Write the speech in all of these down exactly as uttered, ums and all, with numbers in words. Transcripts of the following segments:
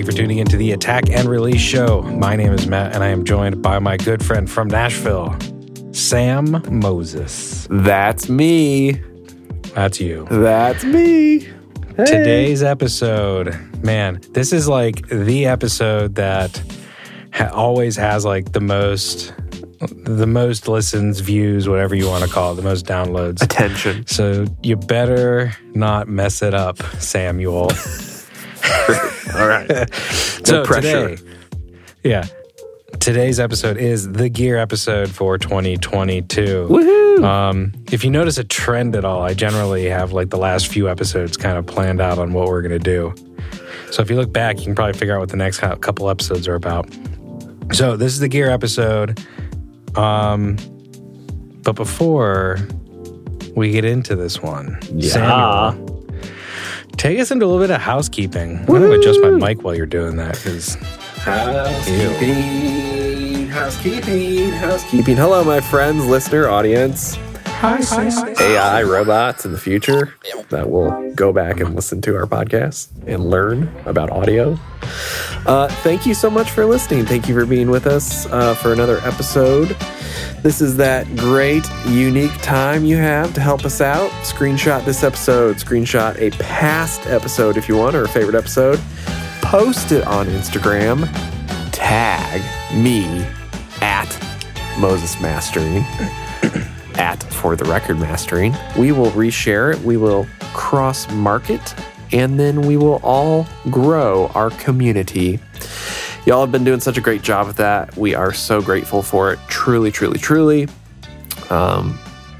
you for tuning into the Attack and Release Show. My name is Matt, and I am joined by my good friend from Nashville, Sam Moses. That's me. That's you. That's me. Hey. Today's episode, man, this is like the episode that ha- always has like the most... the most listens, views, whatever you want to call it, the most downloads. Attention. So you better not mess it up, Samuel. All right. No so pressure. Today, yeah. Today's episode is the gear episode for twenty twenty-two. Woohoo! Um, if you notice a trend at all, I generally have like the last few episodes kind of planned out on what we're going to do. So if you look back, you can probably figure out what the next couple episodes are about. So this is the gear episode. Um, but before we get into this one, yeah. Samuel, take us into a little bit of housekeeping. Woo! I'm going to adjust my mic while you're doing that. Cause housekeeping, ew. housekeeping, housekeeping. Hello, my friends, listener, audience. Hi, hi, hi, hi. A I robots in the future that will go back and listen to our podcast and learn about audio. Uh, thank you so much for listening. Thank you for being with us uh, for another episode. This is that great, unique time you have to help us out. Screenshot this episode. Screenshot a past episode if you want, or a favorite episode. Post it on Instagram. Tag me at Moses Mastering. At For the Record Mastering. We will reshare it, we will cross market, and then we will all grow our community. Y'all have been doing such a great job of that. We are so grateful for it. Truly, truly, truly. Um,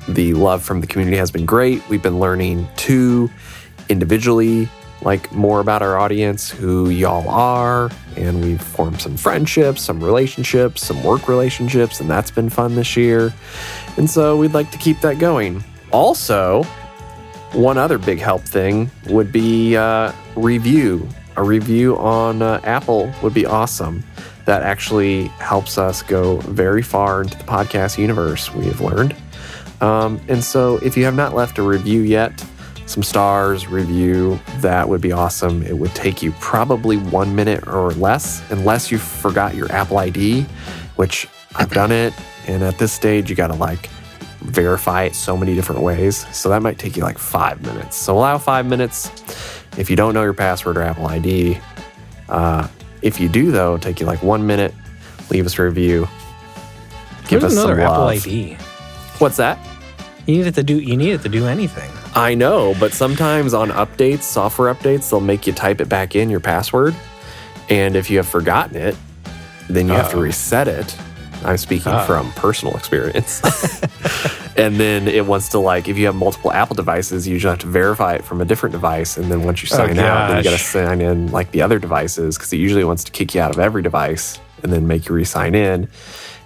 the love from the community has been great. We've been learning to individually, like, more about our audience, who y'all are, and we've formed some friendships, some relationships, some work relationships, and that's been fun this year. And so we'd like to keep that going. Also, one other big help thing would be uh, review. A review on uh, Apple would be awesome. That actually helps us go very far into the podcast universe, we have learned. Um, and so if you have not left a review yet, some stars, review, that would be awesome. It would take you probably one minute or less, unless you forgot your Apple I D, which I've done it. And at this stage, you got to like verify it so many different ways. So that might take you like five minutes. So allow five minutes if you don't know your password or Apple I D. Uh, if you do, though, it'll take you like one minute. Leave us a review. Give There's us another some Apple love. I D. What's that? You need it to do. You need it to do anything. I know, but sometimes on updates, software updates, they'll make you type it back in, your password. And if you have forgotten it, then you Uh-oh. have to reset it. I'm speaking Uh-oh. from personal experience. And then it wants to, like, if you have multiple Apple devices, you just have to verify it from a different device. And then once you sign oh, out, then you got to sign in, like, the other devices, because it usually wants to kick you out of every device and then make you re-sign in.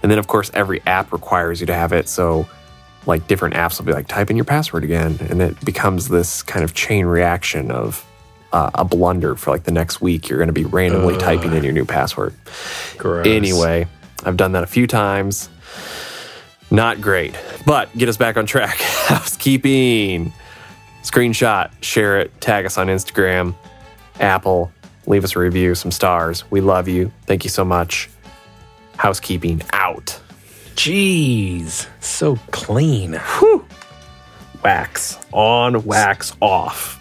And then, of course, every app requires you to have it, so... like different apps will be like, type in your password again. And it becomes this kind of chain reaction of uh, a blunder for like the next week. You're going to be randomly Ugh. typing in your new password. Gross. Anyway, I've done that a few times. Not great, but get us back on track. Housekeeping. Screenshot, share it, tag us on Instagram, Apple, leave us a review, some stars. We love you. Thank you so much. Housekeeping out. Jeez, so clean. Whew. Wax on, wax off.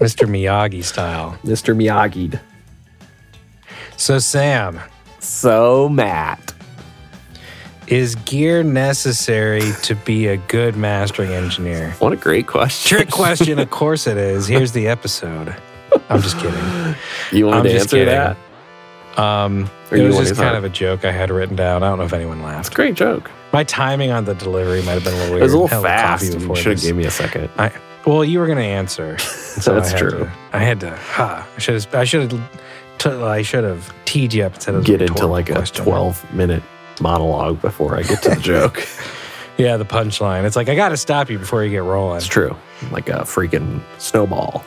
Mister Miyagi style. Mister Miyagi'd. So Sam. So Matt. Is gear necessary to be a good mastering engineer? What a great question. Trick question, of course it is. Here's the episode. I'm just kidding. You wanted I'm to answer kidding. that? Um, it was just kind of a joke I had written down. I don't know if anyone laughed. It's a great joke. My timing on the delivery might have been a little weird. It was a little fast. You should have given me a second. I, well, you were going to answer. So That's I true. To, I had to. Ha, I should have. I should have. T- I should have teed you up instead of get into like question. a twelve-minute monologue before I get to the joke. Yeah, the punchline. It's like I got to stop you before you get rolling. It's true. Like a freaking snowball.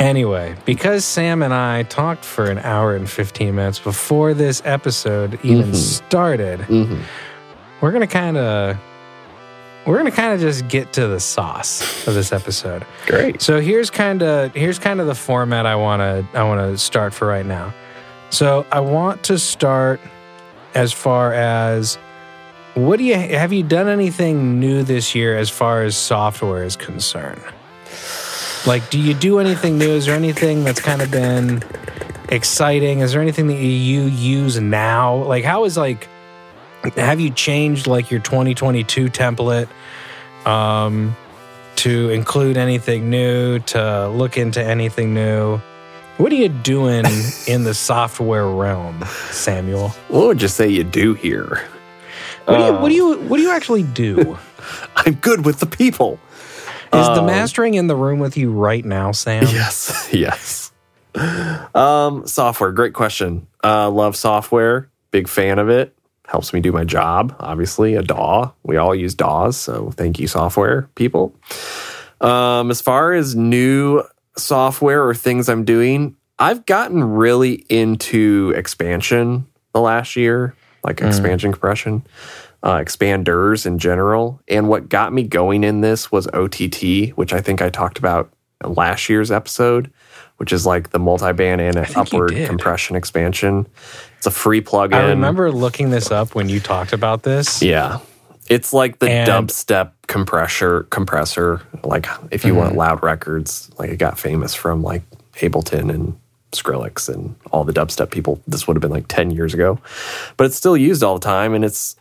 Anyway, because Sam and I talked for an hour and fifteen minutes before this episode even mm-hmm. started, mm-hmm. we're going to kind of we're going to kind of just get to the sauce of this episode. Great. So here's kind of here's kind of the format I want to I want to start for right now. So I want to start as far as what do you have you done anything new this year as far as software is concerned? Like, do you do anything new? Is there anything that's kind of been exciting? Is there anything that you use now? Like, how is like, have you changed like your twenty twenty-two template um, to include anything new? To look into anything new? What are you doing in the software realm, Samuel? What would you say you do here? What do you what do you, what do you actually do? I'm good with the people. Is the mastering in the room with you right now, Sam? Yes, yes. Um, software, great question. Uh, love software, big fan of it. Helps me do my job, obviously, a D A W. We all use D A Ws, so thank you, software people. Um, as far as new software or things I'm doing, I've gotten really into expansion the last year, like mm. expansion compression. Uh, expanders in general. And what got me going in this was O T T, which I think I talked about in last year's episode, which is like the multiband and an upward compression expansion. It's a free plugin. I remember looking this up when you talked about this. Yeah. It's like the and dubstep compressor, compressor. Like if you mm-hmm. want loud records, like it got famous from like Ableton and Skrillex and all the dubstep people. This would have been like ten years ago. But it's still used all the time, and it's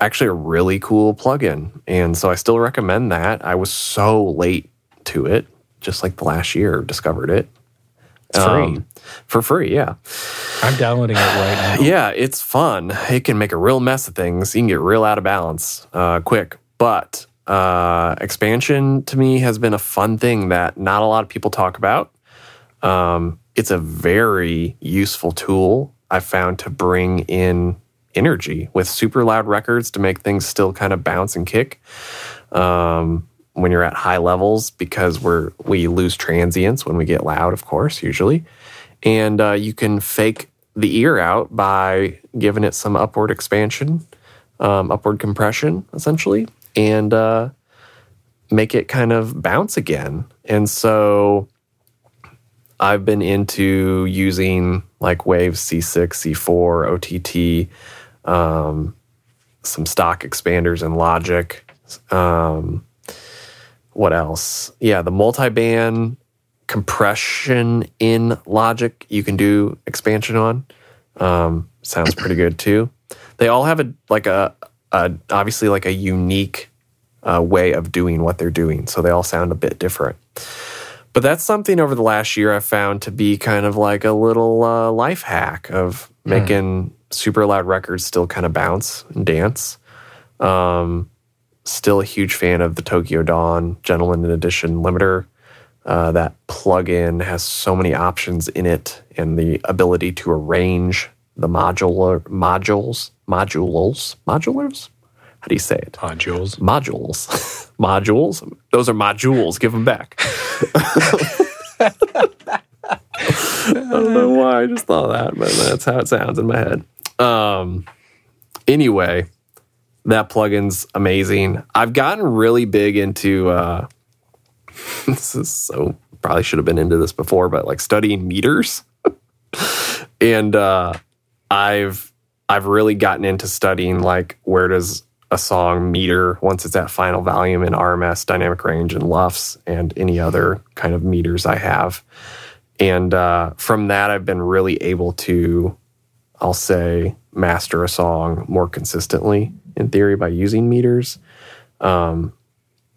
actually a really cool plugin, and so I still recommend that. I was so late to it, just like the last year discovered it. It's um, free. For free, yeah. I'm downloading it right now. Yeah, it's fun. It can make a real mess of things. You can get real out of balance uh, quick, but uh, expansion to me has been a fun thing that not a lot of people talk about. Um, it's a very useful tool I found to bring in energy with super loud records to make things still kind of bounce and kick um, when you're at high levels, because we're we lose transients when we get loud, of course, usually. And uh, you can fake the ear out by giving it some upward expansion, um, upward compression, essentially, and uh, make it kind of bounce again. And so I've been into using like Waves C six, C four, O T T, Um, some stock expanders in Logic. Um, what else? Yeah, the multiband compression in Logic you can do expansion on. Um, sounds pretty good too. They all have a like a, a obviously like a unique uh, way of doing what they're doing, so they all sound a bit different. But that's something over the last year I found to be kind of like a little uh, life hack of making. Mm. Super loud records still kind of bounce and dance. Um, still a huge fan of the Tokyo Dawn Gentleman Edition limiter. Uh, that plugin has so many options in it, and the ability to arrange the modular modules, modules, modulars. How do you say it? Modules, modules, modules. Those are modules. Give them back. I don't know why I just thought that, but that's how it sounds in my head. Um, anyway, that plugin's amazing. I've gotten really big into, uh, this is so, probably should have been into this before, but like studying meters. and uh, I've, I've really gotten into studying like where does a song meter once it's at final volume in R M S, dynamic range, and L U F S, and any other kind of meters I have. And uh, from that, I've been really able to, I'll say, master a song more consistently, in theory, by using meters. Um,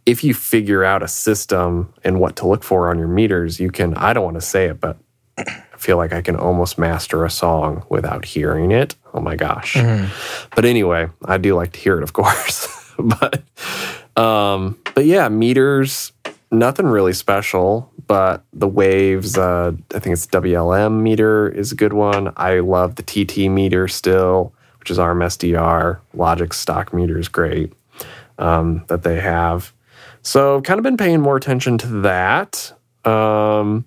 if you figure out a system and what to look for on your meters, you can, I don't want to say it, but I feel like I can almost master a song without hearing it. Oh my gosh. Mm-hmm. But anyway, I do like to hear it, of course. but, um, but yeah, meters, nothing really special. But the Waves, uh, I think it's W L M meter is a good one. I love the T T meter still, which is R M S D R. Logic stock meter is great um, that they have. So kind of been paying more attention to that. Um,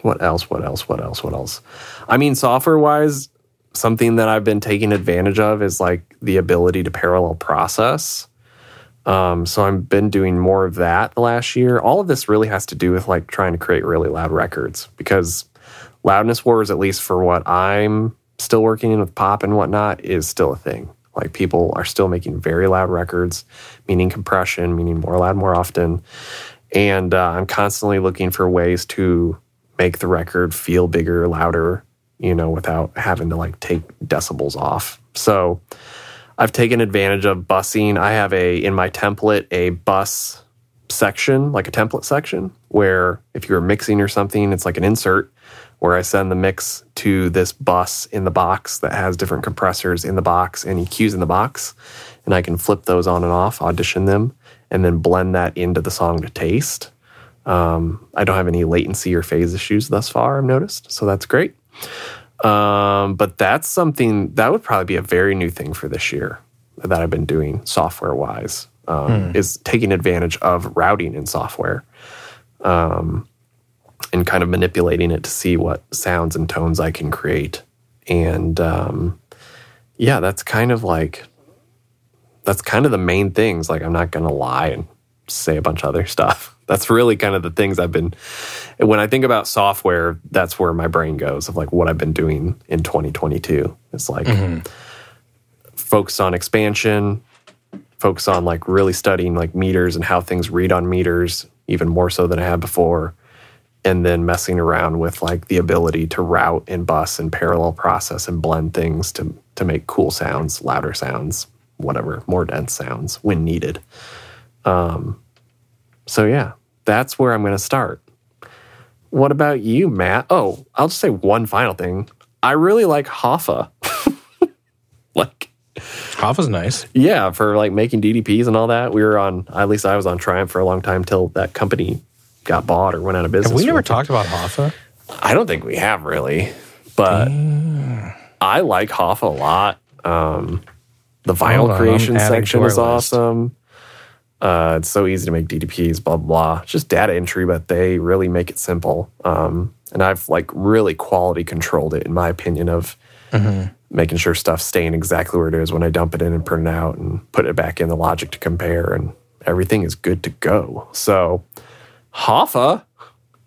what else, what else, what else, what else? I mean, software-wise, something that I've been taking advantage of is like the ability to parallel process. Um, so I've been doing more of that the last year. All of this really has to do with like trying to create really loud records, because loudness wars, at least for what I'm still working in with pop and whatnot, is still a thing. Like people are still making very loud records, meaning compression, meaning more loud more often. And uh, I'm constantly looking for ways to make the record feel bigger, louder, you know, without having to like take decibels off. So I've taken advantage of busing. I have a, in my template, a bus section, like a template section, where if you're mixing or something, it's like an insert where I send the mix to this bus in the box that has different compressors in the box and E Qs in the box. And I can flip those on and off, audition them, and then blend that into the song to taste. Um, I don't have any latency or phase issues thus far, I've noticed. So that's great. Um, but that's something that would probably be a very new thing for this year that I've been doing software-wise, um, hmm. is taking advantage of routing in software um, and kind of manipulating it to see what sounds and tones I can create. And um, yeah, that's kind of like, that's kind of the main things. Like, I'm not going to lie and say a bunch of other stuff. That's really kind of the things I've been... When I think about software, that's where my brain goes of like what I've been doing in twenty twenty-two. It's like mm-hmm. focus on expansion, focus on like really studying like meters and how things read on meters, even more so than I had before, and then messing around with like the ability to route and bus and parallel process and blend things to to make cool sounds, louder sounds, whatever, more dense sounds when needed. Um, so yeah. That's where I'm going to start. What about you, Matt? Oh, I'll just say one final thing. I really like Hoffa. Like, Hoffa's nice. Yeah, for like making D D Ps and all that. We were on, at least I was on Triumph for a long time till that company got bought or went out of business. Have we never talked about Hoffa? I don't think we have really, but Damn. I like Hoffa a lot. Um, the vinyl on, creation section is list. Awesome. Uh, it's so easy to make D D Ps, blah, blah, blah. It's just data entry, but they really make it simple. Um, and I've like really quality controlled it, in my opinion, of mm-hmm. making sure stuff's staying exactly where it is when I dump it in and print it out and put it back in the Logic to compare, and everything is good to go. So Hoffa,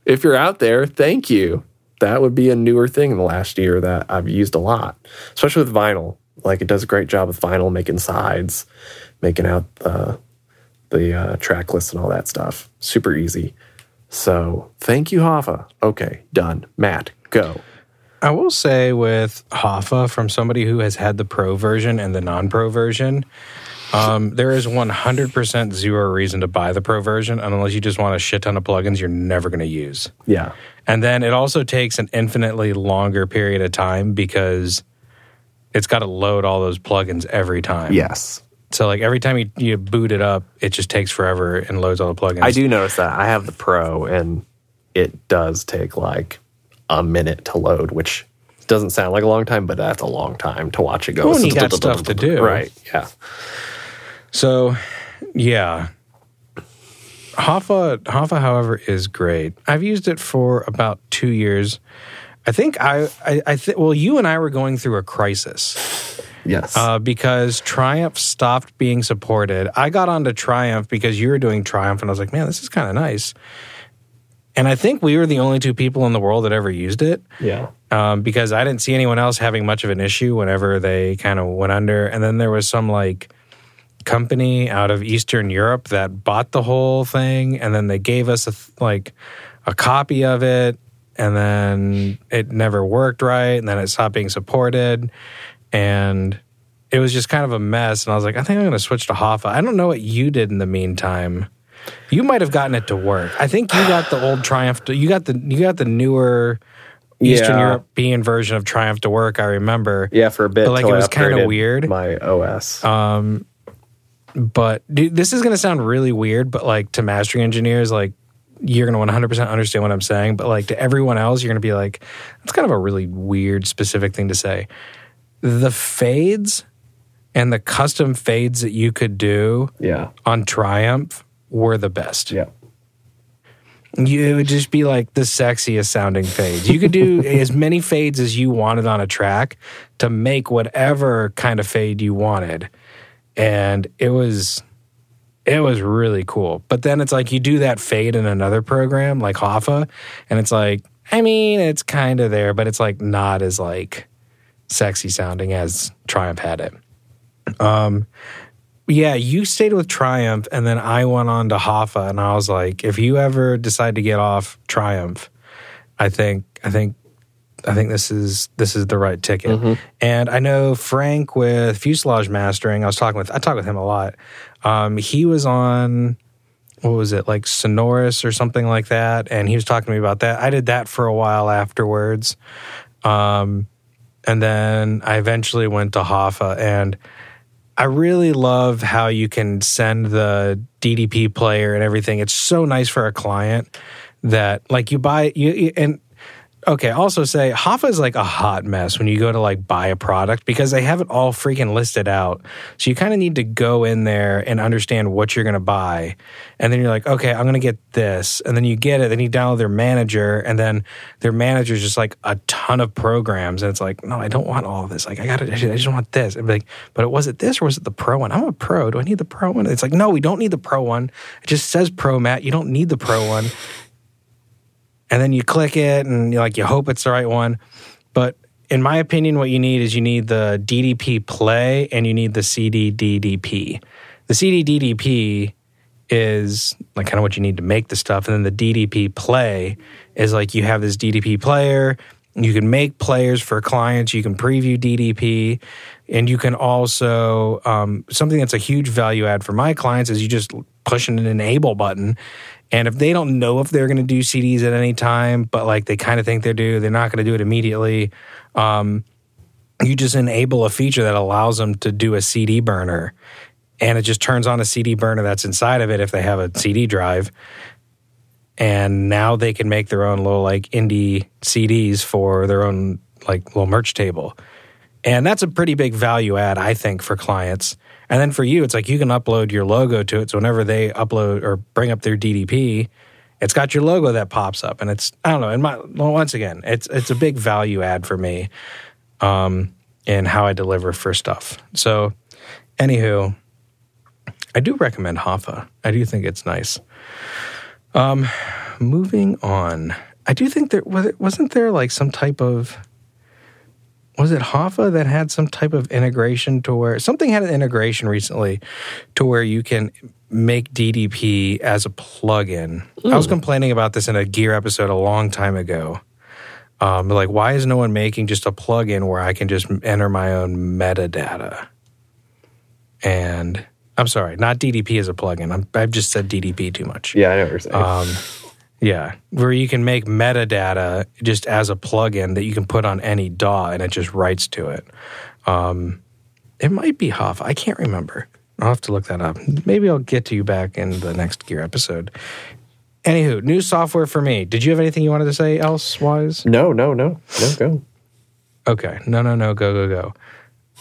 if you're out there, thank you. That would be a newer thing in the last year that I've used a lot, especially with vinyl. Like, it does a great job with vinyl, making sides, making out the... the uh, track list and all that stuff. Super easy. So thank you, Hoffa. Okay, done. Matt, go. I will say with Hoffa, from somebody who has had the pro version and the non-pro version, um, there is one hundred percent zero reason to buy the pro version unless you just want a shit ton of plugins you're never going to use. Yeah. And then it also takes an infinitely longer period of time because it's got to load all those plugins every time. Yes. So, like, every time you, you boot it up, it just takes forever and loads all the plugins. I do notice that. I have the Pro, and it does take, like, a minute to load, which doesn't sound like a long time, but that's a long time to watch it go. Well, and you got stuff to do. Right, yeah. So, yeah. Hoffa, Hoffa, however, is great. I've used it for about two years. I think I... I, I th- well, you and I were going through a crisis. Yes. Uh, because Triumph stopped being supported. I got onto Triumph because you were doing Triumph, and I was like, man, this is kind of nice. And I think we were the only two people in the world that ever used it. Yeah. Um, because I didn't see anyone else having much of an issue whenever they kind of went under. And then there was some like company out of Eastern Europe that bought the whole thing, and then they gave us a th- like a copy of it, and then it never worked right, and then it stopped being supported. And it was just kind of a mess. And I was like, I think I'm going to switch to Hoffa. I don't know what you did in the meantime. You might have gotten it to work. I think you got the old Triumph. To, you got the you got the newer Eastern yeah. European version of Triumph to work, I remember. Yeah, for a bit. But like, it was kind of weird. My O S. Um, but dude, this is going to sound really weird, but like to mastering engineers, like, you're going to one hundred percent understand what I'm saying. But like to everyone else, you're going to be like, that's kind of a really weird, specific thing to say. The fades and the custom fades that you could do yeah. on Triumph were the best. Yeah, you, it would just be like the sexiest sounding fades. You could do as many fades as you wanted on a track to make whatever kind of fade you wanted. And it was It was really cool. But then it's like you do that fade in another program like Hoffa, and it's like, I mean, it's kind of there, but it's like not as like sexy sounding as Triumph had it. Um, yeah, you stayed with Triumph, and then I went on to Hoffa, and I was like, if you ever decide to get off Triumph, I think, I think, I think this is this is the right ticket. Mm-hmm. And I know Frank with Fuselage Mastering. I was talking with I talk with him a lot. Um, he was on, what was it, like Sonorous or something like that, and he was talking to me about that. I did that for a while afterwards, um, and then I eventually went to Hoffa, and I really love how you can send the D D P player and everything. It's so nice for a client that like you buy you and. Okay, also say, Hoffa is like a hot mess when you go to like buy a product because they have it all freaking listed out. So you kind of need to go in there and understand what you're going to buy. And then you're like, okay, I'm going to get this. And then you get it. Then you download their manager. And then their manager is just like a ton of programs. And it's like, no, I don't want all of this. Like, I got it. I just want this. And be like, but was it this or was it the pro one? I'm a pro. Do I need the pro one? It's like, no, we don't need the pro one. It just says pro, Matt. You don't need the pro one. And then you click it, and you like you hope it's the right one. But in my opinion, what you need is you need the D D P play, and you need the C D D D P. The C D D D P is like kind of what you need to make the stuff, and then the D D P play is like you have this D D P player. You can make players for clients. You can preview D D P, and you can also um, something that's a huge value add for my clients is you just push an enable button. And if they don't know if they're going to do C Ds at any time, but like they kind of think they do, they're not going to do it immediately. Um, you just enable a feature that allows them to do a C D burner, and it just turns on a C D burner that's inside of it if they have a C D drive. And now they can make their own little like indie C Ds for their own like little merch table. And that's a pretty big value add, I think, for clients. And then for you, it's like you can upload your logo to it. So whenever they upload or bring up their D D P, it's got your logo that pops up. And it's, I don't know, in my, well, once again, it's it's a big value add for me um, in how I deliver for stuff. So anywho, I do recommend Hoffa. I do think it's nice. Um, moving on. I do think there, wasn't there like some type of... Was it Hoffa that had some type of integration to where... Something had an integration recently to where you can make D D P as a plugin. Mm. I was complaining about this in a gear episode a long time ago. Um, like, why is no one making just a plugin where I can just enter my own metadata? And... I'm sorry, not D D P as a plugin. I'm, I've just said D D P too much. Yeah, I know what you're saying. Um, Yeah, where you can make metadata just as a plugin that you can put on any D A W and it just writes to it. Um, it might be Hoffa. I can't remember. I'll have to look that up. Maybe I'll get to you back in the next gear episode. Anywho, new software for me. Did you have anything you wanted to say elsewise? No, no, no. No, go. Okay. No, no, no. Go, go,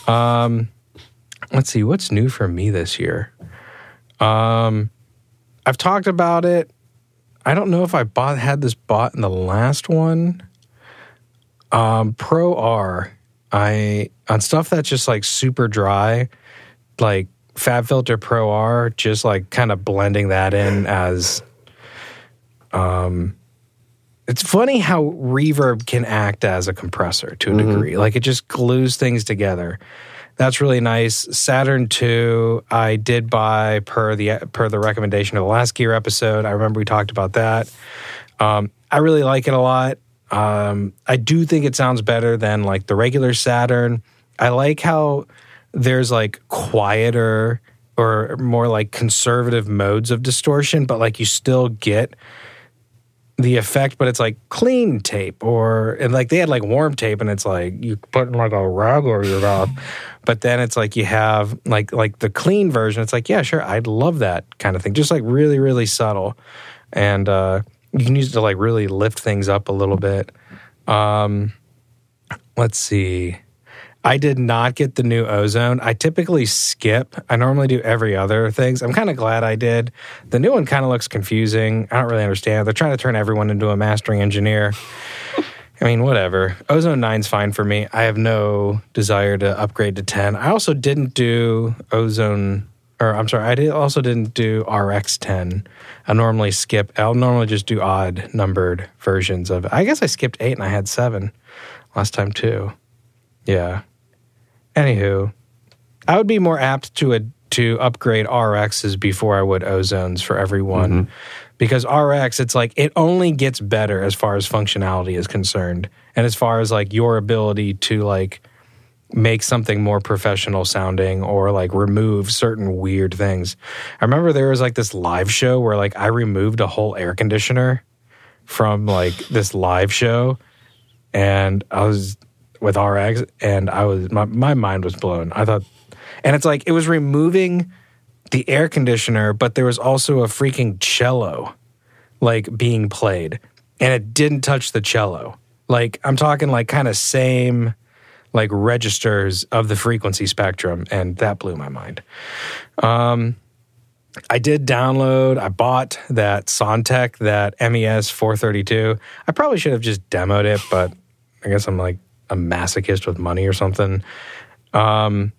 go. Um, let's see. What's new for me this year? Um, I've talked about it. I don't know if I bought had this bought in the last one. Um, Pro R, I on stuff that's just like super dry, like FabFilter Pro R, just like kind of blending that in as. Um, it's funny how reverb can act as a compressor to a mm-hmm. degree. Like it just glues things together. That's really nice. Saturn two, I did buy per the per the recommendation of the last gear episode. I remember we talked about that. Um, I really like it a lot. Um, I do think it sounds better than like the regular Saturn. I like how there's like quieter or more like conservative modes of distortion, but like you still get the effect, but it's like clean tape, or and like they had like warm tape, and it's like you put like a rag over your mouth, but then it's like you have like like the clean version. It's like, yeah, sure, I'd love that kind of thing, just like really really subtle, and uh, you can use it to like really lift things up a little bit. Um, let's see, I did not get the new Ozone. I typically skip. I normally do every other things. I'm kind of glad I did. The new one kind of looks confusing. I don't really understand. They're trying to turn everyone into a mastering engineer. I mean, whatever. Ozone nine's fine for me. I have no desire to upgrade to ten. I also didn't do Ozone or I'm sorry, I did, also didn't do R X ten. I normally skip, I'll normally just do odd numbered versions of it. I guess I skipped eight and I had seven last time too. Yeah. Anywho, I would be more apt to a, to upgrade R Xs before I would Ozones for everyone. Mm-hmm. Because R X, it's like, it only gets better as far as functionality is concerned. And as far as like your ability to like make something more professional sounding or like remove certain weird things. I remember there was like this live show where like I removed a whole air conditioner from like this live show. And I was with R X and I was, my, my mind was blown. I thought, and it's like, it was removing the air conditioner, but there was also a freaking cello like being played and it didn't touch the cello. Like I'm talking like kind of same like registers of the frequency spectrum, and that blew my mind. Um, I did download, I bought that Soundtech, that M E S four thirty-two. I probably should have just demoed it, but I guess I'm like a masochist with money or something. Um,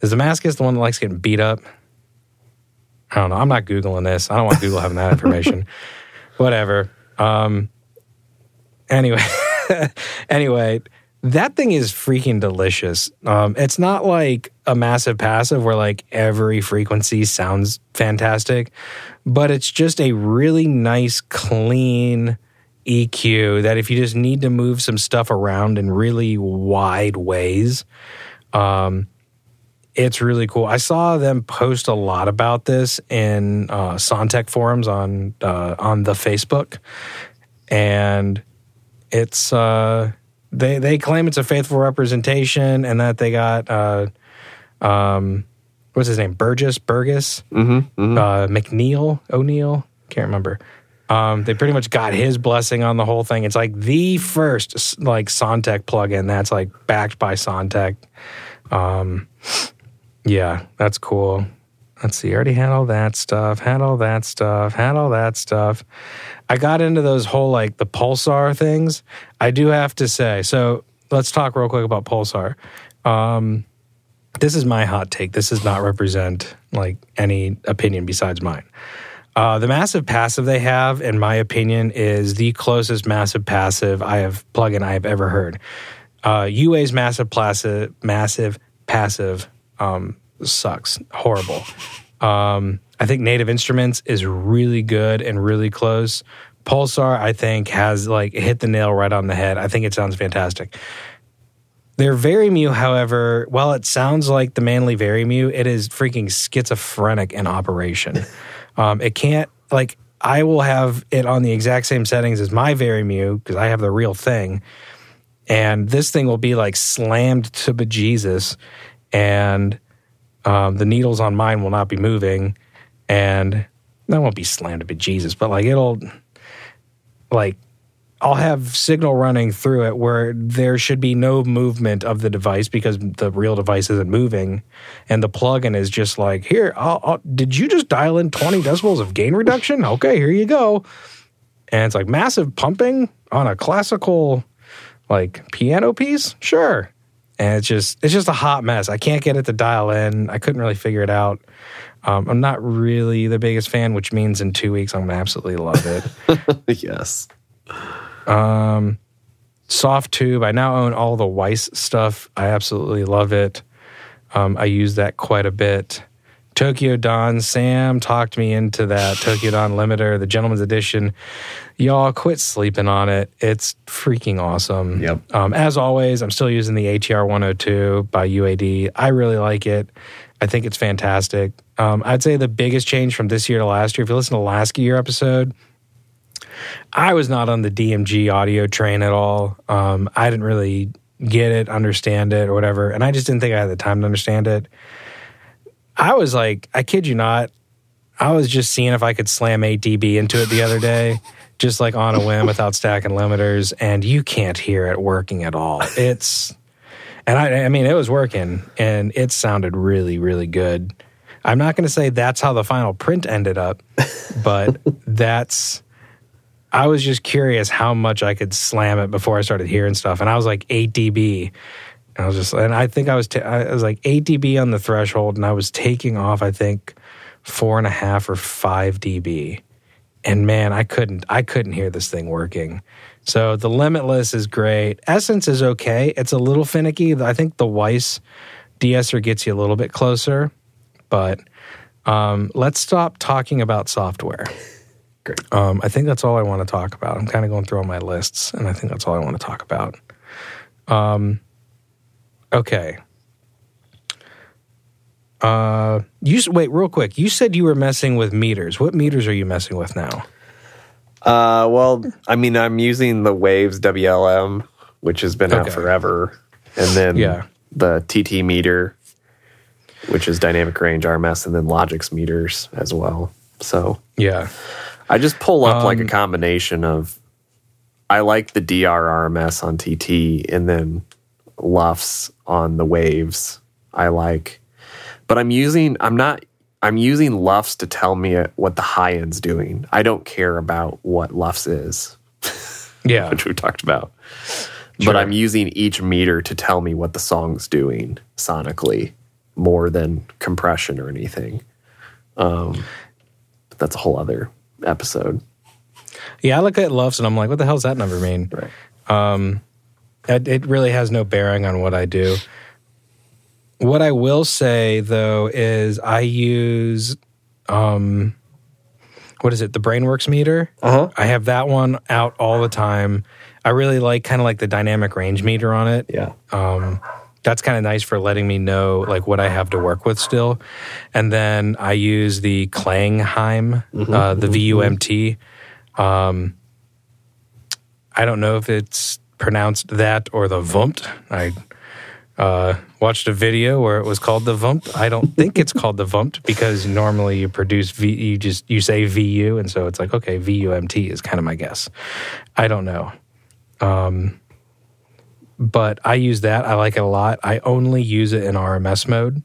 is the masochist the one that likes getting beat up? I don't know. I'm not Googling this. I don't want Google having that information. Whatever. Um, anyway, anyway, that thing is freaking delicious. Um, it's not like a Massive Passive where like every frequency sounds fantastic, but it's just a really nice, clean E Q that if you just need to move some stuff around in really wide ways, um, it's really cool. I saw them post a lot about this in uh, Soundtech forums on uh, on the Facebook, and it's uh, they they claim it's a faithful representation, and that they got uh, um, what's his name, Burgess Burgess mm-hmm, mm-hmm. Uh, McNeil O'Neill, can't remember. Um, they pretty much got his blessing on the whole thing. It's like the first like Soundtech plugin that's like backed by Soundtech. Um, Yeah, that's cool. Let's see, I already had all that stuff, had all that stuff, had all that stuff. I got into those whole, like, the Pulsar things. I do have to say, so let's talk real quick about Pulsar. Um, this is my hot take. This does not represent, like, any opinion besides mine. Uh, the Massive Passive they have, in my opinion, is the closest Massive Passive I have plugin I have ever heard. Uh, U A's Massive Passive, Massive Passive, Um, sucks. Horrible. Um, I think Native Instruments is really good and really close. Pulsar, I think, has like hit the nail right on the head. I think it sounds fantastic. Their Very Mew, however, while it sounds like the manly Very Mew, it is freaking schizophrenic in operation. um, it can't, like, I will have it on the exact same settings as my Very Mew because I have the real thing. And this thing will be like slammed to bejesus. And um, the needles on mine will not be moving, and that won't be slammed to bejesus, but like it'll, like, I'll have signal running through it where there should be no movement of the device because the real device isn't moving, and the plugin is just like, here, I'll, I'll, did you just dial in twenty decibels of gain reduction? Okay, here you go. And it's like massive pumping on a classical, like, piano piece? Sure. And it's just it's just a hot mess. I can't get it to dial in. I couldn't really figure it out. Um, I'm not really the biggest fan, which means in two weeks I'm going to absolutely love it. Yes. Um, Soft Tube. I now own all the Weiss stuff. I absolutely love it. Um, I use that quite a bit. Tokyo Dawn. Sam talked me into that Tokyo Dawn limiter, the Gentleman's Edition. Y'all quit sleeping on it. It's freaking awesome. Yep. Um, as always, I'm still using the A T R one oh two by U A D. I really like it. I think it's fantastic. Um, I'd say the biggest change from this year to last year, if you listen to last year episode, I was not on the D M G audio train at all. Um, I didn't really get it, understand it, or whatever. And I just didn't think I had the time to understand it. I was like, I kid you not, I was just seeing if I could slam eight decibels into it the other day, just like on a whim without stacking limiters, and you can't hear it working at all. It's, and I, I mean, it was working, and it sounded really, really good. I'm not going to say that's how the final print ended up, but that's, I was just curious how much I could slam it before I started hearing stuff, and I was like eight decibels. I was just, and I think I was, t- I was like eight decibels on the threshold, and I was taking off, I think, four and a half or five dB. And man, I couldn't, I couldn't hear this thing working. So the Limitless is great. Essence is okay. It's a little finicky. I think the Weiss de-esser gets you a little bit closer, but um, let's stop talking about software. Great. Um, I think that's all I want to talk about. I'm kind of going through all my lists, and I think that's all I want to talk about. Um, okay. Uh, you wait real quick. You said you were messing with meters. What meters are you messing with now? Uh, well, I mean, I'm using the Waves W L M, which has been okay. out forever, and then yeah. the T T meter, which is dynamic range R M S, and then Logic's meters as well. So yeah, I just pull up um, like a combination of. I like the D R R M S on T T, and then L U F S on the Waves. I like. But I'm using, I'm not, I'm using L U F S to tell me what the high end's doing. I don't care about what L U F S is, yeah, which we talked about. Sure. But I'm using each meter to tell me what the song's doing sonically, more than compression or anything. Um, but that's a whole other episode. Yeah, I look at L U F S and I'm like, what the hell's that number mean? Right. Um, it, it really has no bearing on what I do. What I will say, though, is I use, um, what is it, the Brainworx meter. Uh-huh. I have that one out all the time. I really like kind of like the dynamic range meter on it. Yeah. Um, that's kind of nice for letting me know like what I have to work with still. And then I use the Klangheim, mm-hmm. uh, the V U M T. Um, I don't know if it's pronounced that or the V U M T. I Uh, watched a video where it was called the V U M T. I don't think it's called the V U M T because normally you produce V, you just you say V U, and so it's like okay, V U M T is kind of my guess. I don't know, um, but I use that. I like it a lot. I only use it in R M S mode.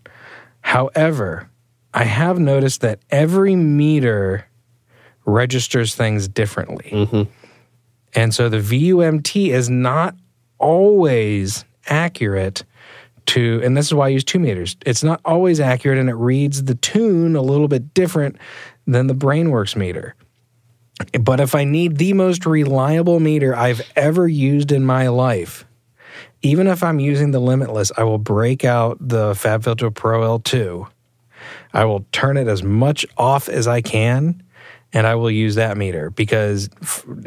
However, I have noticed that every meter registers things differently, mm-hmm. and so the V U M T is not always accurate. To, and this is why I use two meters. It's not always accurate, and it reads the tune a little bit different than the Brainworx meter. But if I need the most reliable meter I've ever used in my life, even if I'm using the Limitless, I will break out the FabFilter Pro L two. I will turn it as much off as I can, and I will use that meter because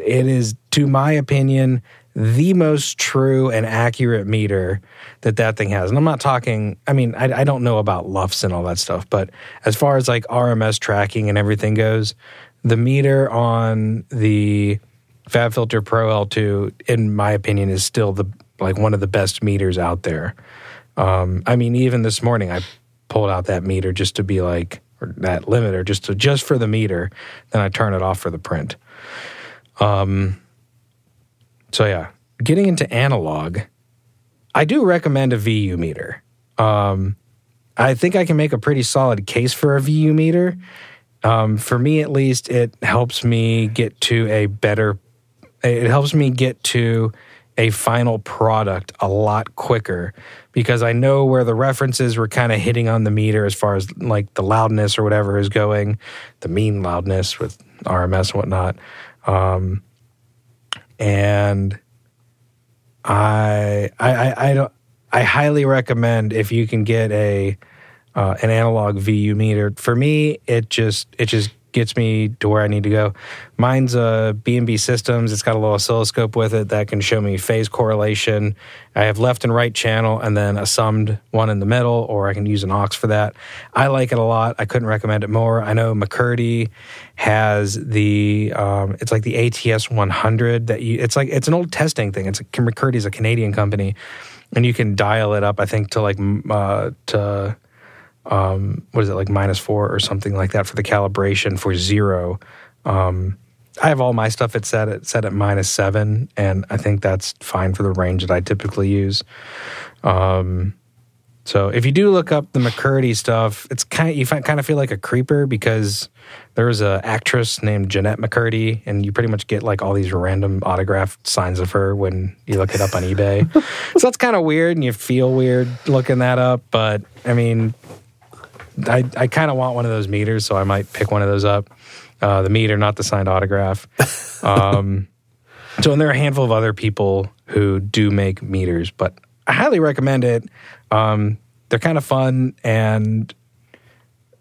it is, to my opinion, the most true and accurate meter that that thing has. And I'm not talking, I mean, I, I don't know about L U F S and all that stuff, but as far as like R M S tracking and everything goes, the meter on the FabFilter Pro L two, in my opinion, is still the like one of the best meters out there. Um, I mean, even this morning, I pulled out that meter just to be like, or that limiter, just to, just for the meter, then I turn it off for the print. Um... So yeah, getting into analog, I do recommend a V U meter. Um, I think I can make a pretty solid case for a V U meter. Um, for me, at least, it helps me get to a better, it helps me get to a final product a lot quicker because I know where the references were kind of hitting on the meter as far as like the loudness or whatever is going, the mean loudness with R M S and whatnot. Um, And I, I, I, I don't. I highly recommend if you can get a uh, an analog V U meter. For me, it just it just gets me to where I need to go. Mine's a B and B Systems. It's got a little oscilloscope with it that can show me phase correlation. I have left and right channel, and then a summed one in the middle, or I can use an aux for that. I like it a lot. I couldn't recommend it more. I know McCurdy has the, um, it's like the A T S one hundred that you, it's like, it's an old testing thing. It's McCurdy's a Canadian company, and you can dial it up, I think, to like, uh, to, Um, what is it, like minus four or something like that for the calibration for zero. Um, I have all my stuff at set, at, set at minus seven, and I think that's fine for the range that I typically use. Um, So if you do look up the McCurdy stuff, it's kind of, you find, kind of feel like a creeper, because there was an actress named Jeanette McCurdy, and you pretty much get like all these random autographed signs of her when you look it up on eBay. So that's kind of weird, and you feel weird looking that up. But I mean, I I kind of want one of those meters, so I might pick one of those up. Uh, the meter, not the signed autograph. Um, so and there are a handful of other people who do make meters, but I highly recommend it. Um, they're kind of fun, and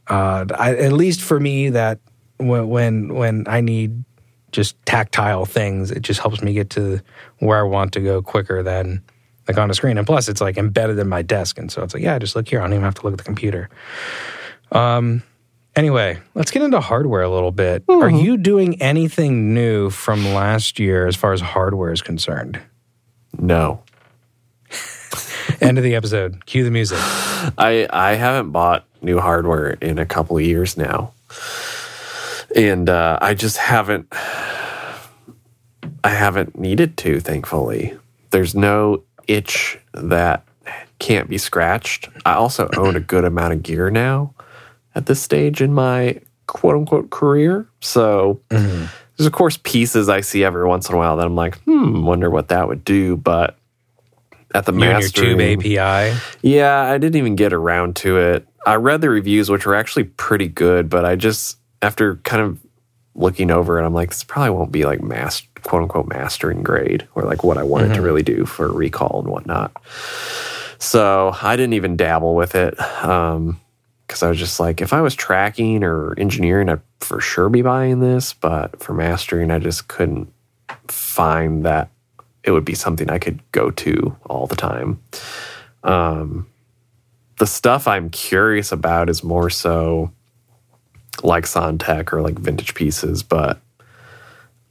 uh, I, at least for me, that when, when when I need just tactile things, it just helps me get to where I want to go quicker than like on a screen. And plus, it's like embedded in my desk, and so it's like, yeah, just look here. I don't even have to look at the computer. Um. Anyway, let's get into hardware a little bit. Mm-hmm. Are you doing anything new from last year as far as hardware is concerned? No. End of the episode. Cue the music. I, I haven't bought new hardware in a couple of years now. And uh, I just haven't... I haven't needed to, thankfully. There's no itch that can't be scratched. I also own a good amount of gear now at this stage in my quote-unquote career. So mm-hmm. there's, of course, pieces I see every once in a while that I'm like, hmm, wonder what that would do, but... At the mastering, your Tube A P I? Yeah, I didn't even get around to it. I read the reviews, which were actually pretty good, but I just, after kind of looking over it, I'm like, this probably won't be like mas- quote-unquote mastering grade, or like what I wanted mm-hmm. to really do for recall and whatnot. So I didn't even dabble with it, um, because I was just like, if I was tracking or engineering, I'd for sure be buying this, but for mastering, I just couldn't find that it would be something I could go to all the time. Um, the stuff I'm curious about is more so like Soundtech or like vintage pieces, but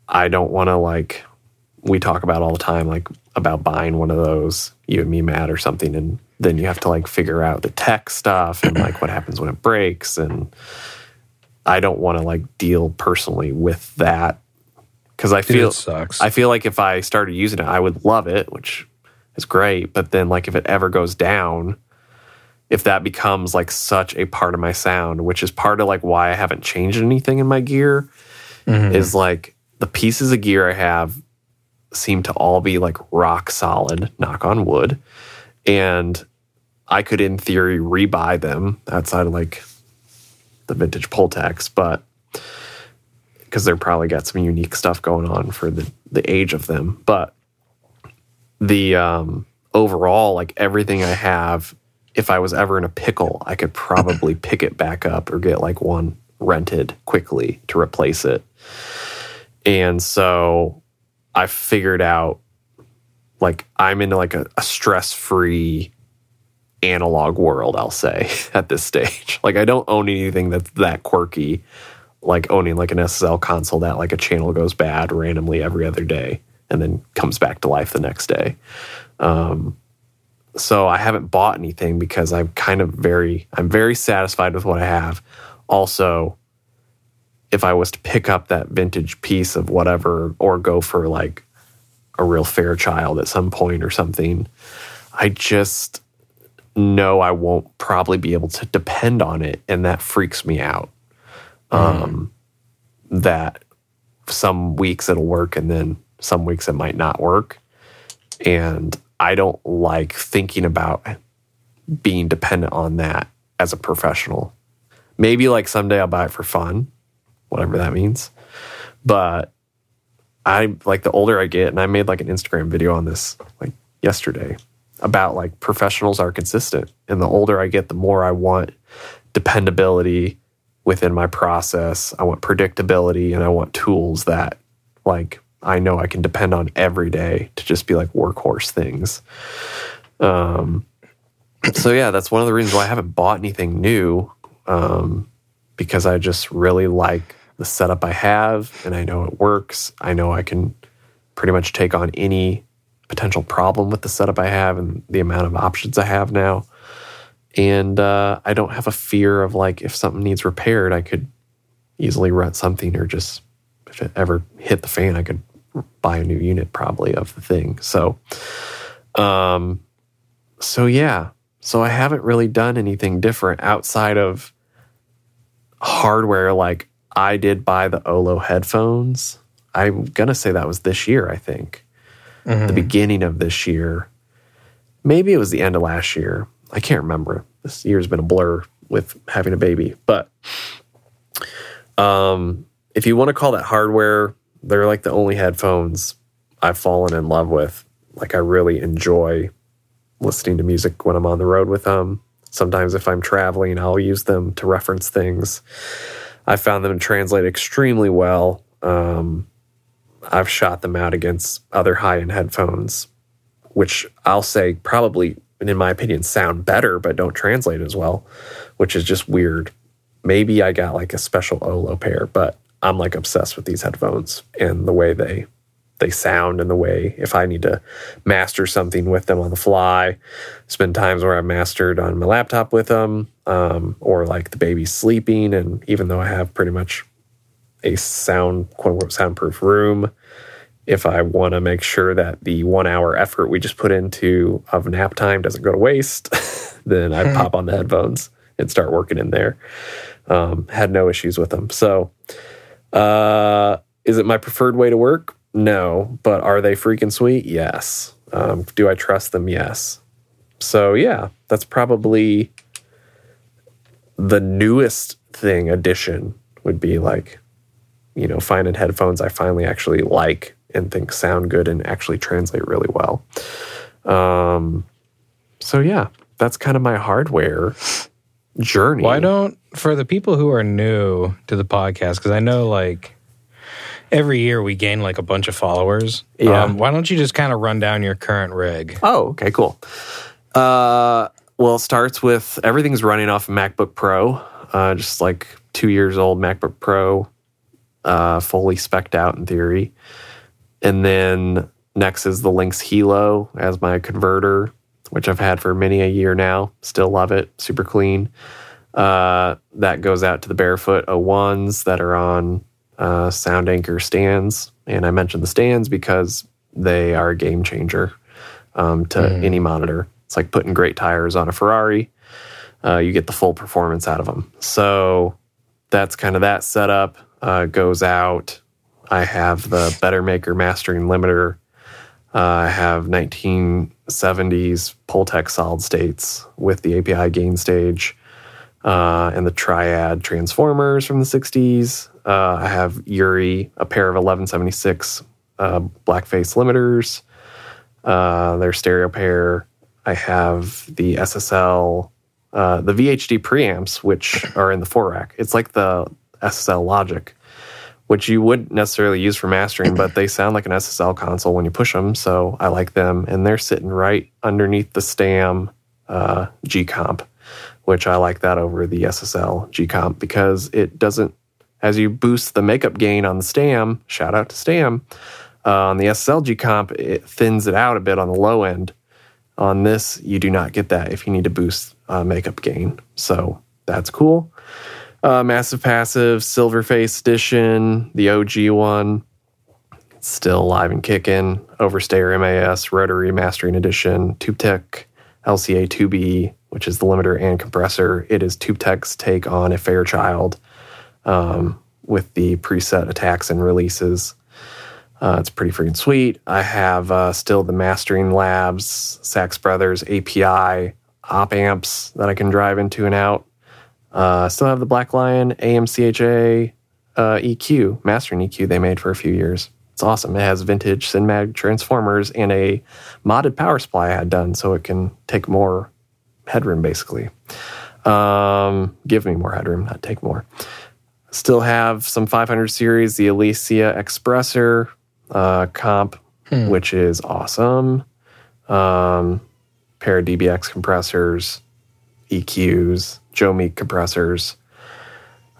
I don't want to like, we talk about all the time, like about buying one of those, you and me, Matt, or something, and then you have to like figure out the tech stuff and like what happens when it breaks. And I don't want to like deal personally with that. Because I feel, Dude, it sucks. I feel like if I started using it, I would love it, which is great. But then, like, if it ever goes down, if that becomes like such a part of my sound, which is part of like why I haven't changed anything in my gear, mm-hmm. is like the pieces of gear I have seem to all be like rock solid, knock on wood, and I could, in theory, rebuy them outside of like the vintage Pultex, but. Because they're probably got some unique stuff going on for the, the age of them. But the um, overall, like everything I have, if I was ever in a pickle, I could probably pick it back up or get like one rented quickly to replace it. And so I figured out like I'm into like a, a stress-free analog world, I'll say, at this stage. Like I don't own anything that's that quirky. Like owning like an S S L console that like a channel goes bad randomly every other day and then comes back to life the next day. Um, so I haven't bought anything because I'm kind of very, I'm very satisfied with what I have. Also, if I was to pick up that vintage piece of whatever or go for like a real Fairchild at some point or something, I just know I won't probably be able to depend on it. And that freaks me out. Um, that some weeks it'll work and then some weeks it might not work. And I don't like thinking about being dependent on that as a professional. Maybe like someday I'll buy it for fun, whatever that means. But I like the older I get, and I made like an Instagram video on this like yesterday about like professionals are consistent. And the older I get, the more I want dependability within my process. I want predictability, and I want tools that like I know I can depend on every day to just be like workhorse things. Um, so yeah, that's one of the reasons why I haven't bought anything new, um, because I just really like the setup I have, and I know it works. I know I can pretty much take on any potential problem with the setup I have and the amount of options I have now. And uh, I don't have a fear of like if something needs repaired, I could easily rent something, or just if it ever hit the fan, I could buy a new unit probably of the thing. So, um, so yeah, So I haven't really done anything different outside of hardware. Like, I did buy the Olo headphones. I'm going to say that was this year, I think. Mm-hmm. The beginning of this year. Maybe it was the end of last year. I can't remember. This year's been a blur with having a baby. But um, if you want to call that hardware, they're like the only headphones I've fallen in love with. Like, I really enjoy listening to music when I'm on the road with them. Sometimes if I'm traveling, I'll use them to reference things. I found them translate extremely well. Um, I've shot them out against other high-end headphones, which I'll say probably, in my opinion, sound better, but don't translate as well, which is just weird. Maybe I got like a special Olo pair, but I'm like obsessed with these headphones and the way they they sound, and the way, if I need to master something with them on the fly. There's been times where I've mastered on my laptop with them, um, or like the baby's sleeping, and even though I have pretty much a sound, quote unquote, soundproof room, if I want to make sure that the one hour effort we just put into of nap time doesn't go to waste, then I pop on the headphones and start working in there. Um, had no issues with them. So uh, is it my preferred way to work? No. But are they freaking sweet? Yes. Um, do I trust them? Yes. So yeah, that's probably the newest thing. Addition would be like, you know, finding headphones I finally actually like and think sound good and actually translate really well. Um, so yeah, that's kind of my hardware journey. Why don't, for the people who are new to the podcast, because I know like every year we gain like a bunch of followers. Yeah. Um, why don't you just kind of run down your current rig? Oh, okay, cool. Uh, well, it starts with everything's running off MacBook Pro, uh, just like two years old MacBook Pro. Uh, fully spec'd out in theory. And then next is the Lynx Hilo as my converter, which I've had for many a year now. Still love it. Super clean. Uh, that goes out to the Barefoot oh ones that are on uh, Sound Anchor stands. And I mentioned the stands because they are a game changer um, to mm. any monitor. It's like putting great tires on a Ferrari. Uh, you get the full performance out of them. So that's kind of that setup. Uh, goes out. I have the Better Maker Mastering Limiter. Uh, I have nineteen seventies Pultec Solid States with the A P I gain stage uh, and the Triad Transformers from the sixties. Uh, I have Yuri, a pair of eleven seventy-six uh, Blackface Limiters. Uh, their stereo pair. I have the S S L, uh, the V H D preamps, which are in the four rack. It's like the S S L Logic, which you wouldn't necessarily use for mastering, but they sound like an S S L console when you push them, so I like them. And they're sitting right underneath the Stam uh, G-Comp, which I like that over the S S L G-Comp because it doesn't, as you boost the makeup gain on the Stam, shout out to Stam, uh, on the S S L G-Comp, it thins it out a bit on the low end. On this, you do not get that if you need to boost uh, makeup gain, so that's cool. Uh, Massive Passive, Silverface Edition, the O G one. It's still alive and kicking. Overstayer M A S, Rotary Mastering Edition, TubeTech L C A two B, which is the limiter and compressor. It is TubeTech's take on a Fairchild um, with the preset attacks and releases. Uh, it's pretty freaking sweet. I have uh, still the Mastering Labs, Sachs Brothers, A P I, op amps that I can drive into and out. Uh, still have the Black Lion A M C H A uh, E Q, mastering E Q they made for a few years. It's awesome. It has vintage Sinmag transformers and a modded power supply I had done so it can take more headroom, basically. Um, give me more headroom, not take more. Still have some five hundred series, the Alicia Expressor uh, comp, hmm. which is awesome. Um, pair of D B X compressors, E Qs, Joe Meek compressors.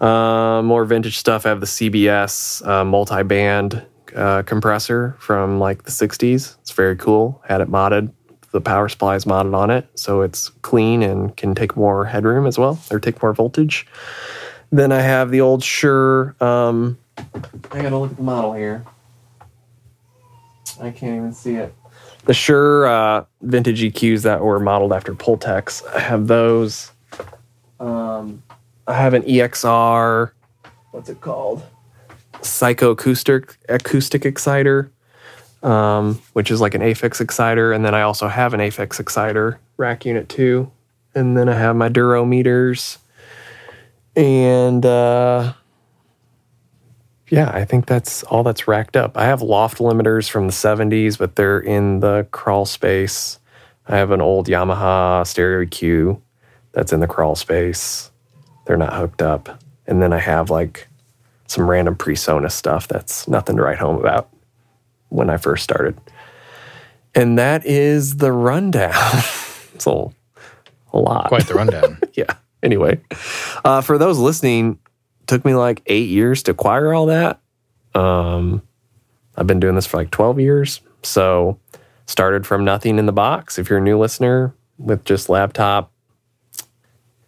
Uh, more vintage stuff. I have the C B S uh, multi-band uh, compressor from like the sixties. It's very cool. Had it modded. The power supply is modded on it, so it's clean and can take more headroom as well, or take more voltage. Then I have the old Shure. Um, I gotta look at the model here. I can't even see it. the Shure uh, vintage E Qs that were modeled after Pultex. I have those. Um, I have an E X R. What's it called? Psychoacoustic acoustic exciter, um, which is like an Aphex exciter. And then I also have an Aphex exciter rack unit too. And then I have my Duro meters. And uh, yeah, I think that's all that's racked up. I have loft limiters from the seventies, but they're in the crawl space. I have an old Yamaha stereo E Q that's in the crawl space. They're not hooked up. And then I have like some random PreSonus stuff that's nothing to write home about when I first started. And that is the rundown. It's a, a lot. Quite the rundown. Yeah. Anyway, uh, for those listening, it took me like eight years to acquire all that. Um, I've been doing this for like twelve years. So started from nothing in the box. If you're a new listener with just laptop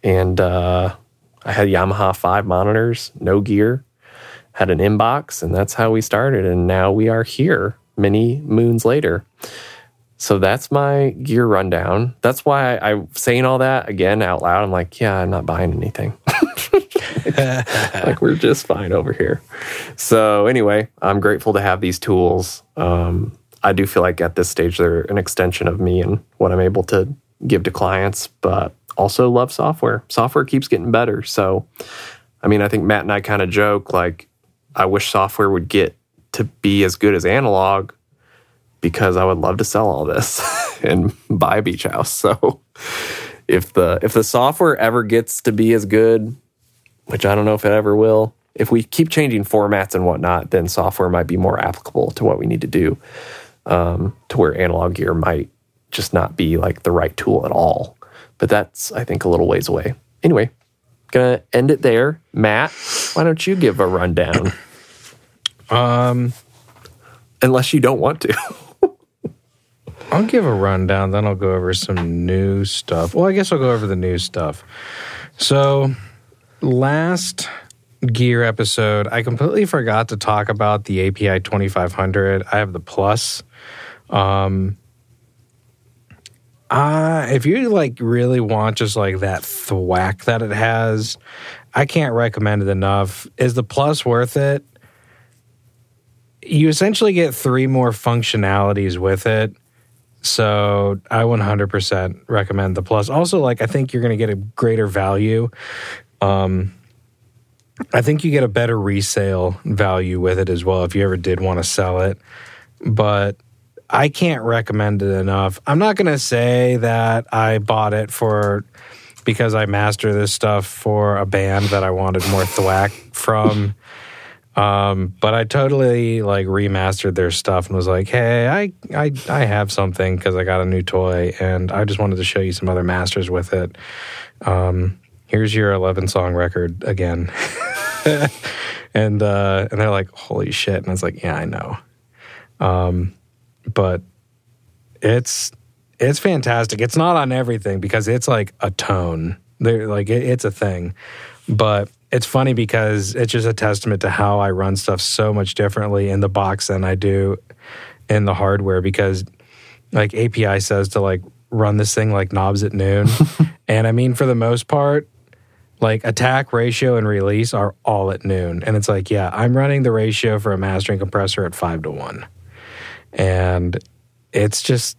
and uh, I had Yamaha five monitors, no gear, had an inbox, and that's how we started. And now we are here many moons later. So that's my gear rundown. That's why I'm saying all that again out loud. I'm like, yeah, I'm not buying anything. Like, we're just fine over here. So anyway, I'm grateful to have these tools. Um, I do feel like at this stage, they're an extension of me and what I'm able to give to clients, but also love software. Software keeps getting better. So, I mean, I think Matt and I kind of joke, like, I wish software would get to be as good as analog, because I would love to sell all this and buy a beach house. So if the if the software ever gets to be as good, which I don't know if it ever will, if we keep changing formats and whatnot, then software might be more applicable to what we need to do, um, to where analog gear might just not be like the right tool at all. But that's, I think, a little ways away. Anyway, gonna end it there. Matt, why don't you give a rundown? Um, Unless you don't want to. I'll give a rundown, then I'll go over some new stuff. Well, I guess I'll go over the new stuff. So, last gear episode, I completely forgot to talk about the A P I twenty-five hundred. I have the Plus. Um, uh, if you like really want just like that thwack that it has, I can't recommend it enough. Is the Plus worth it? You essentially get three more functionalities with it. So I one hundred percent recommend the Plus. Also, like, I think you're going to get a greater value. Um, I think you get a better resale value with it as well if you ever did want to sell it. But I can't recommend it enough. I'm not going to say that I bought it for because I master this stuff for a band that I wanted more thwack from. Um, but I totally like remastered their stuff and was like, hey, I I, I have something because I got a new toy and I just wanted to show you some other masters with it. Um, here's your eleven song record again. and uh, and they're like, holy shit. And I was like, yeah, I know. Um, but it's it's fantastic. It's not on everything because it's like a tone. They're like it, it's a thing. But it's funny because it's just a testament to how I run stuff so much differently in the box than I do in the hardware, because like A P I says to like run this thing like knobs at noon. And I mean, for the most part, like attack, ratio, and release are all at noon. And it's like, yeah, I'm running the ratio for a mastering compressor at five to one. And it's just,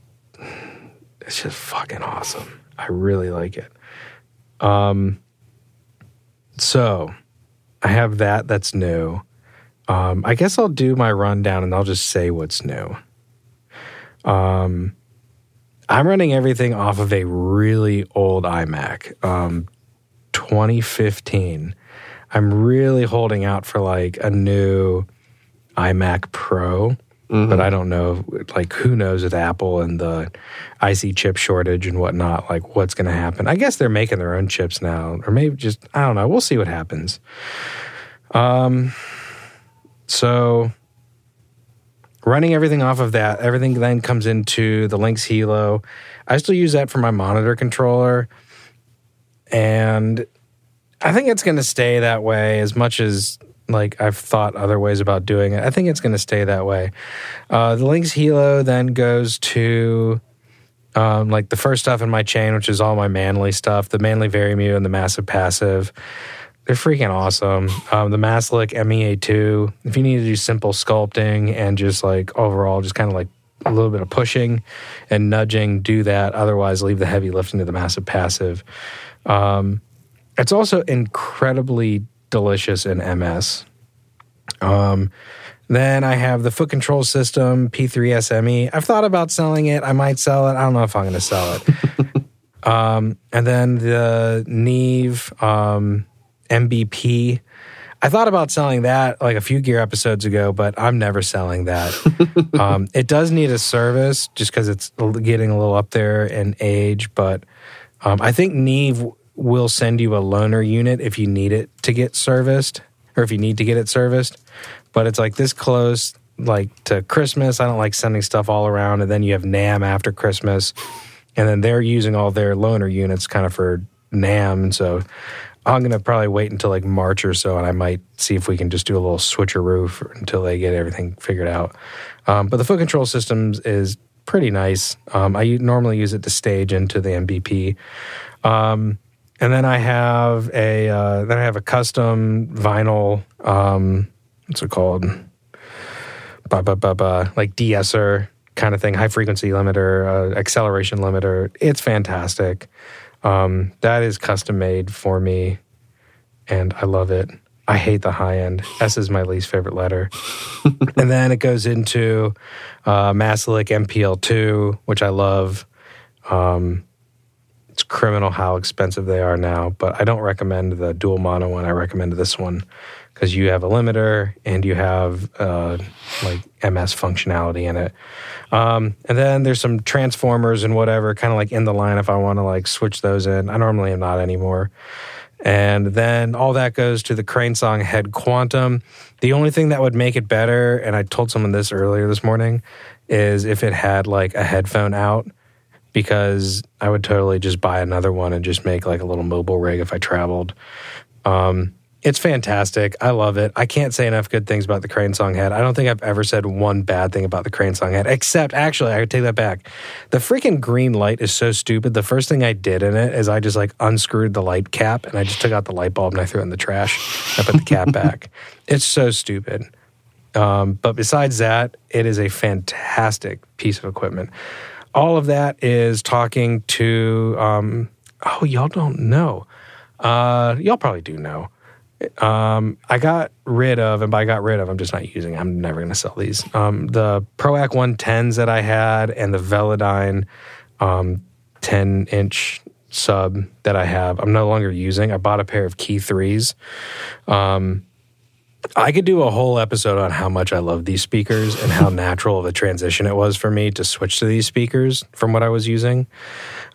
it's just fucking awesome. I really like it. Um... So, I have that that's new. Um, I guess I'll do my rundown and I'll just say what's new. Um, I'm running everything off of a really old iMac, um, twenty fifteen. I'm really holding out for like a new iMac Pro, mm-hmm. but I don't know, like who knows with Apple and the I C chip shortage and whatnot, like what's going to happen. I guess they're making their own chips now, or maybe just, I don't know. We'll see what happens. Um, so running everything off of that, everything then comes into the Lynx Hilo. I still use that for my monitor controller. And I think it's going to stay that way as much as like I've thought other ways about doing it. I think it's going to stay that way. Uh, the Lynx Hilo then goes to um, like the first stuff in my chain, which is all my Manly stuff, the Manly Very Mew and the Massive Passive. They're freaking awesome. Um, the Maslic M E A two, if you need to do simple sculpting and just like overall just kind of like a little bit of pushing and nudging, do that. Otherwise, leave the heavy lifting to the Massive Passive. Um, it's also incredibly delicious in M S. Um, then I have the Foot Control System, P three S M E. I've thought about selling it. I might sell it. I don't know if I'm going to sell it. um, and then the Neve... Um, M B P. I thought about selling that like a few gear episodes ago, but I'm never selling that. um, it does need a service just because it's getting a little up there in age, but um, I think Neve will send you a loaner unit if you need it to get serviced or if you need to get it serviced. But it's like this close like to Christmas. I don't like sending stuff all around. And then you have NAMM after Christmas. And then they're using all their loaner units kind of for NAMM. And so I'm going to probably wait until like March or so, and I might see if we can just do a little switcheroo for, until they get everything figured out. Um, but the Foot Control Systems is pretty nice. Um, I u- normally use it to stage into the M B P. Um, and then I have a uh, then I have a custom vinyl, um, what's it called? Ba ba ba ba, like de-esser kind of thing, high frequency limiter, uh, acceleration limiter. It's fantastic. Um, that is custom made for me, and I love it. I hate the high end. S is my least favorite letter. And then it goes into uh, Maslic M P L two, which I love. Um, it's criminal how expensive they are now, but I don't recommend the dual mono one. I recommend this one because you have a limiter and you have uh, like M S functionality in it. Um, and then there's some transformers and whatever, kind of like in the line if I want to like switch those in. I normally am not anymore. And then all that goes to the Cranesong Head Quantum. The only thing that would make it better, and I told someone this earlier this morning, is if it had like a headphone out, because I would totally just buy another one and just make like a little mobile rig if I traveled. Um, It's fantastic. I love it. I can't say enough good things about the Cranesong Head. I don't think I've ever said one bad thing about the Cranesong Head, except, actually, I would take that back. The freaking green light is so stupid. The first thing I did in it is I just like unscrewed the light cap, and I just took out the light bulb and I threw it in the trash. I put the cap back. It's so stupid. Um, but besides that, it is a fantastic piece of equipment. All of that is talking to, um, oh, y'all don't know. Uh, y'all probably do know. Um, I got rid of, and by I got rid of, I'm just not using, I'm never going to sell these. Um, the ProAc one tens that I had and the Velodyne um, ten-inch sub that I have, I'm no longer using. I bought a pair of Key threes. Um, I could do a whole episode on how much I love these speakers and how natural of a transition it was for me to switch to these speakers from what I was using.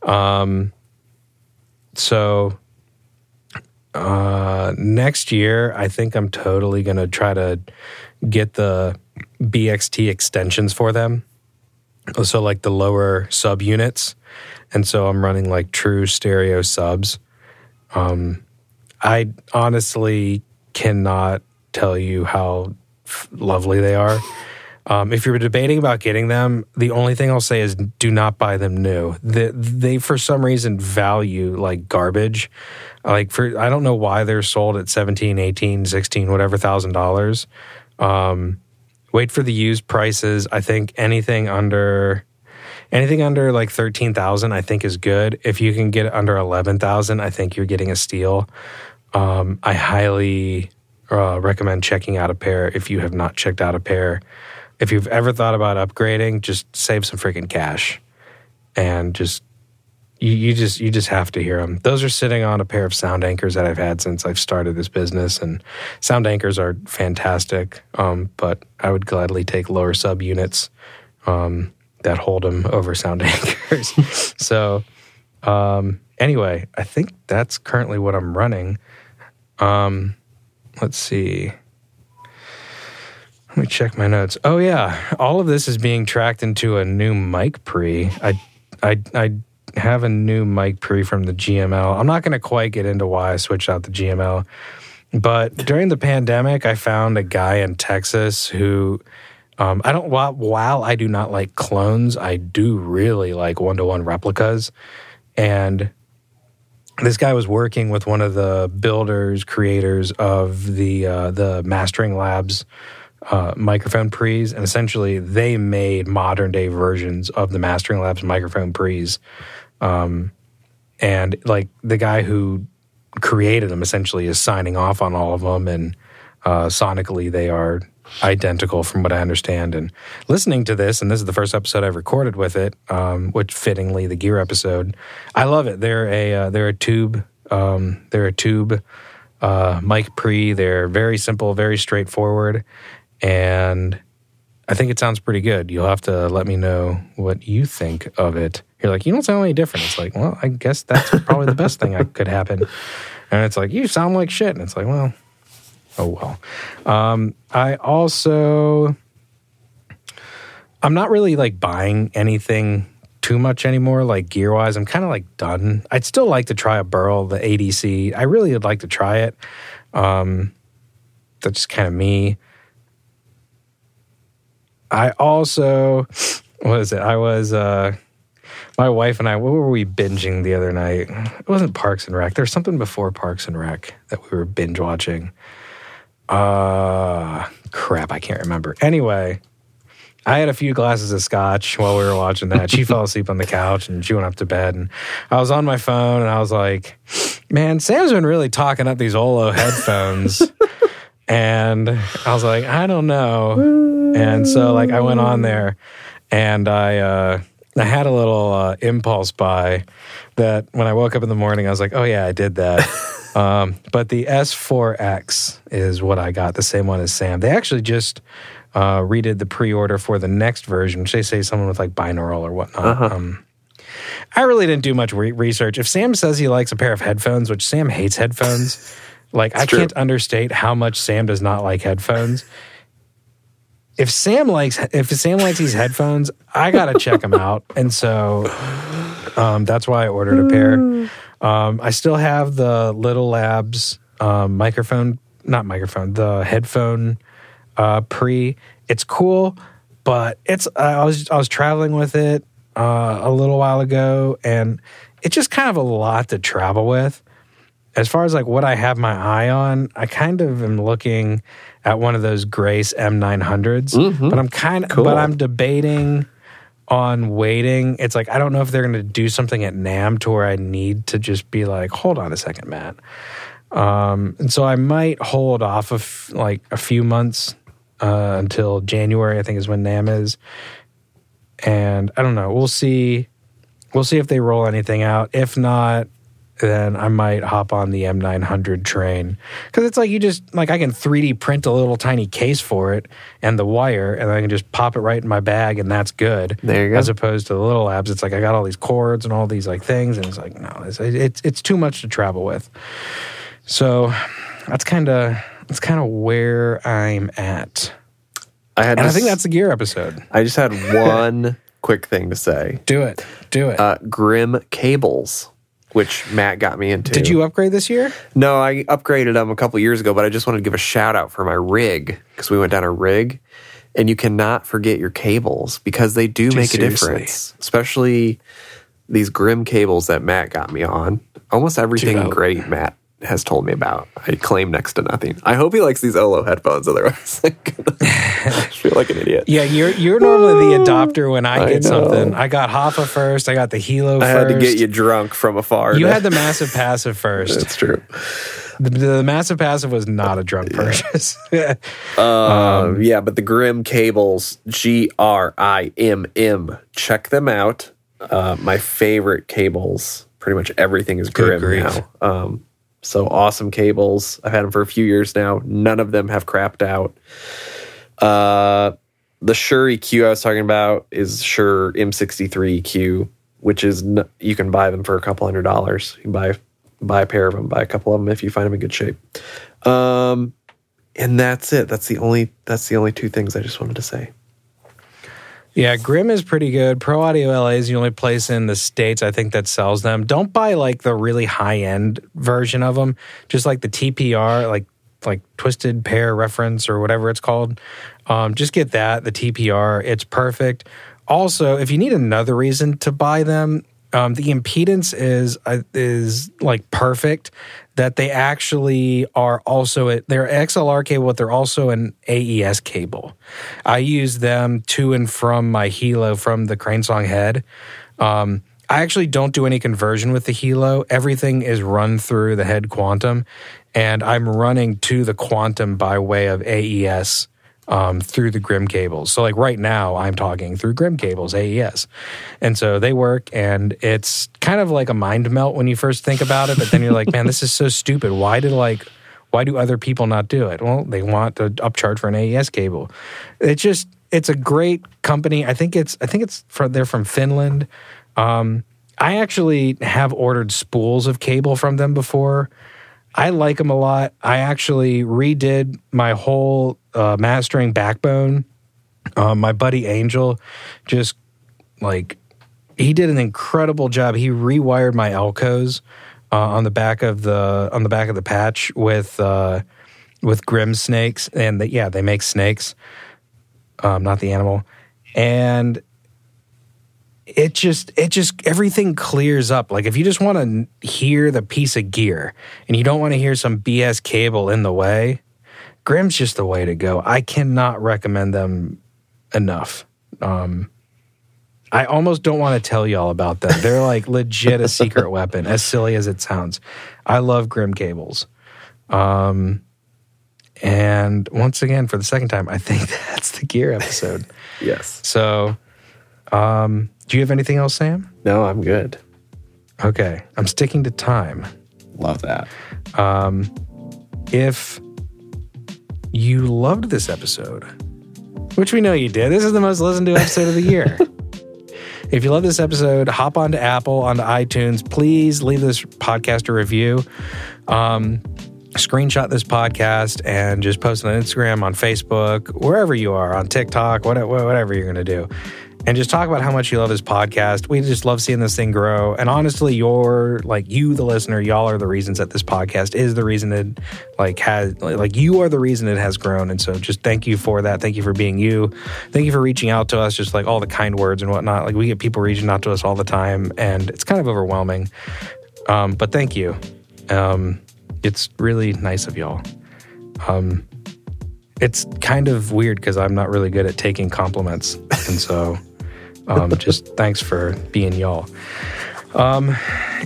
Um, so... Uh, next year, I think I'm totally going to try to get the B X T extensions for them. So like the lower sub units. And so I'm running like true stereo subs. Um, I honestly cannot tell you how f- lovely they are. Um, if you're debating about getting them, the only thing I'll say is do not buy them new. They, they for some reason, value like garbage. Like for I don't know why they're sold at seventeen, eighteen, sixteen, whatever thousand dollars. Um, wait for the used prices. I think anything under anything under like thirteen thousand, I think is good. If you can get it under eleven thousand, I think you're getting a steal. Um, I highly uh, recommend checking out a pair if you have not checked out a pair. If you've ever thought about upgrading, just save some freaking cash, and just you, you just you just have to hear them. Those are sitting on a pair of Sound Anchors that I've had since I've started this business, and Sound Anchors are fantastic. Um, but I would gladly take lower sub units um, that hold them over Sound Anchors. so um, anyway, I think that's currently what I'm running. Um, let's see. Let me check my notes. Oh, yeah. All of this is being tracked into a new mic pre. I I, I have a new mic pre from the G M L. I'm not going to quite get into why I switched out the G M L. But during the pandemic, I found a guy in Texas who, um, I don't, while, while I do not like clones, I do really like one-to-one replicas. And this guy was working with one of the builders, creators of the uh, the Mastering Labs uh, microphone pre's. And essentially, they made modern-day versions of the Mastering Labs microphone pre's. Um, and, like, the guy who created them essentially is signing off on all of them. And uh, sonically, they are identical from what I understand. And listening to this, and this is the first episode I've recorded with it, um, which fittingly the gear episode, I love it. They're a uh, they're a tube um, they're a tube uh, mic pre. They're very simple, very straightforward, and I think it sounds pretty good. You'll have to let me know what you think of it. You're like, you don't sound any different. It's like, well, I guess that's probably the best thing I could happen. And it's like, you sound like shit. And it's like, well, oh well. Um, I also, I'm not really like buying anything too much anymore, like gear wise. I'm kind of like done. I'd still like to try a Burl, the A D C. I really would like to try it. Um, that's just kind of me. I also, what is it? I was, uh, my wife and I, what were we binging the other night? It wasn't Parks and Rec. There was something before Parks and Rec that we were binge watching. Uh, crap, I can't remember. Anyway, I had a few glasses of scotch while we were watching that. She fell asleep on the couch and she went up to bed. And I was on my phone and I was like, man, Sam's been really talking up these Olo headphones. And I was like, I don't know. And so like I went on there and I... uh I had a little uh, impulse buy that when I woke up in the morning, I was like, oh yeah, I did that. um, but the S four X is what I got, the same one as Sam. They actually just uh, redid the pre-order for the next version, which they say someone with like binaural or whatnot. Uh-huh. Um, I really didn't do much re- research. If Sam says he likes a pair of headphones, which Sam hates headphones, like it's I true. Can't understate how much Sam does not like headphones. If Sam likes if Sam likes these headphones, I gotta check them out, and so um, that's why I ordered a pair. Um, I still have the Little Labs um, microphone, not microphone, the headphone uh, pre. It's cool, but it's I was I was traveling with it uh, a little while ago, and it's just kind of a lot to travel with. As far as like what I have my eye on, I kind of am looking at one of those Grace M nine hundreds, mm-hmm. but I'm kind of, cool. but I'm debating on waiting. It's like I don't know if they're going to do something at NAMM to where I need to just be like, hold on a second, Matt. Um, and so I might hold off of like a few months uh, until January. I think is when NAMM is, and I don't know. We'll see. We'll see if they roll anything out. If not, then I might hop on the M nine hundred train. Because it's like you just, like I can three D print a little tiny case for it and the wire, and I can just pop it right in my bag and that's good. There you go. As opposed to the Little Labs, it's like I got all these cords and all these like things, and it's like, no, it's it's, it's too much to travel with. So that's kind of that's kind of where I'm at. I had. And this, I think that's the gear episode. I just had one quick thing to say. Do it. Do it. Uh, Grim Cables. Which Matt got me into. Did you upgrade this year? No, I upgraded them a couple years ago, but I just wanted to give a shout out for my rig because we went down a rig, and you cannot forget your cables because they do Dude, make a seriously. difference, especially these Grim cables that Matt got me on. Almost everything Dude, great Matt has told me about. I claim next to nothing. I hope he likes these Olo headphones, otherwise I'm gonna feel like an idiot. Yeah, you're you're normally the adopter when I get I something. I got Hoffa first. I got the Hilo I first. I had to get you drunk from afar. You to... had the Massive Passive first. That's true. The, the Massive Passive was not a drunk yeah. purchase. um, um, yeah, but the Grim Cables, G R I M M. Check them out. Uh, my favorite cables. Pretty much everything is Grim now. Um, so awesome cables. I've had them for a few years now. None of them have crapped out. Uh, the Shure E Q I was talking about is Shure M sixty-three E Q, which is n- you can buy them for a couple hundred dollars. You can buy buy a pair of them, buy a couple of them if you find them in good shape. Um, and that's it. That's the only that's the only two things I just wanted to say. Yeah, Grim is pretty good. Pro Audio L A is the only place in the States, I think, that sells them. Don't buy like the really high end version of them. Just like the T P R, like like Twisted Pair Reference or whatever it's called. Um, just get that, the T P R. It's perfect. Also, if you need another reason to buy them, um, the impedance is uh, is like perfect. That they actually are also a, they're X L R cable, but they're also an A E S cable. I use them to and from my Hilo from the Cranesong head. Um, I actually don't do any conversion with the Hilo. Everything is run through the head Quantum, and I'm running to the Quantum by way of A E S um, through the Grim cables. So like right now, I'm talking through Grim cables, A E S. And so they work, and it's kind of like a mind melt when you first think about it, but then you're like, man, this is so stupid. Why did like... Why do other people not do it? Well, they want to upcharge for an A E S cable. It's just, it's a great company. I think it's, I think it's from, they're from Finland. Um, I actually have ordered spools of cable from them before. I like them a lot. I actually redid my whole uh, mastering backbone. Uh, my buddy Angel just like, he did an incredible job. He rewired my Elcos uh, on the back of the on the back of the patch with uh, with Grim snakes, and the, yeah, they make snakes, um, not the animal, and. It just, it just, everything clears up. Like if you just want to hear the piece of gear and you don't want to hear some B S cable in the way, Grim's just the way to go. I cannot recommend them enough. Um, I almost don't want to tell y'all about them. They're like legit a secret weapon, as silly as it sounds. I love Grim cables. Um, and once again, for the second time, I think that's the gear episode. Yes. So... Um, do you have anything else, Sam? No, I'm good. Okay. I'm sticking to time. Love that. Um, if you loved this episode, which we know you did, this is the most listened to episode of the year. If you love this episode, hop onto Apple, onto iTunes. Please leave this podcast a review. Um, screenshot this podcast and just post it on Instagram, on Facebook, wherever you are, on TikTok, whatever, whatever you're going to do. And just talk about how much you love this podcast. We just love seeing this thing grow. And honestly, you're like you, the listener, y'all are the reasons that this podcast is the reason it like has like you are the reason it has grown. And so just thank you for that. Thank you for being you. Thank you for reaching out to us, just like all the kind words and whatnot. Like we get people reaching out to us all the time, and it's kind of overwhelming. Um, but thank you. Um, it's really nice of y'all. Um, it's kind of weird because I'm not really good at taking compliments. And so... um, just thanks for being y'all. Um,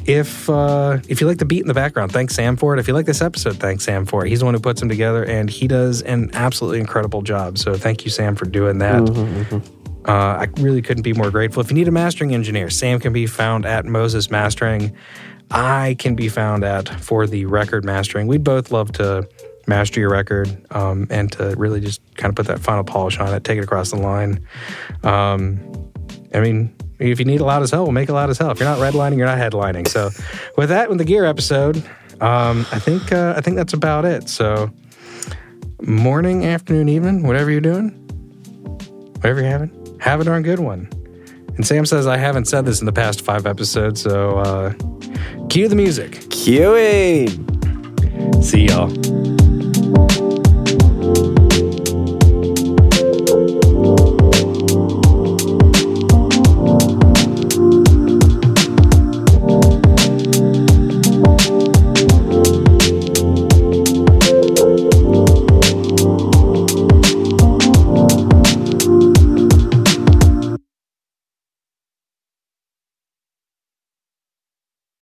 if uh, if you like the beat in the background, thanks Sam for it. If you like this episode, thanks Sam for it. He's the one who puts them together, and he does an absolutely incredible job. So thank you, Sam, for doing that. Mm-hmm, mm-hmm. Uh, I really couldn't be more grateful. If you need a mastering engineer, Sam can be found at Moses Mastering. I can be found at For the Record Mastering. We'd both love to master your record um, and to really just kind of put that final polish on it, take it across the line. Um... I mean, if you need a loud as hell, we'll make it loud as hell. If you're not redlining, you're not headlining. So with that, with the gear episode, um, I think uh, I think that's about it. So morning, afternoon, evening, whatever you're doing, whatever you're having, have a darn good one. And Sam says I haven't said this in the past five episodes, so uh, cue the music. Cueing. See y'all.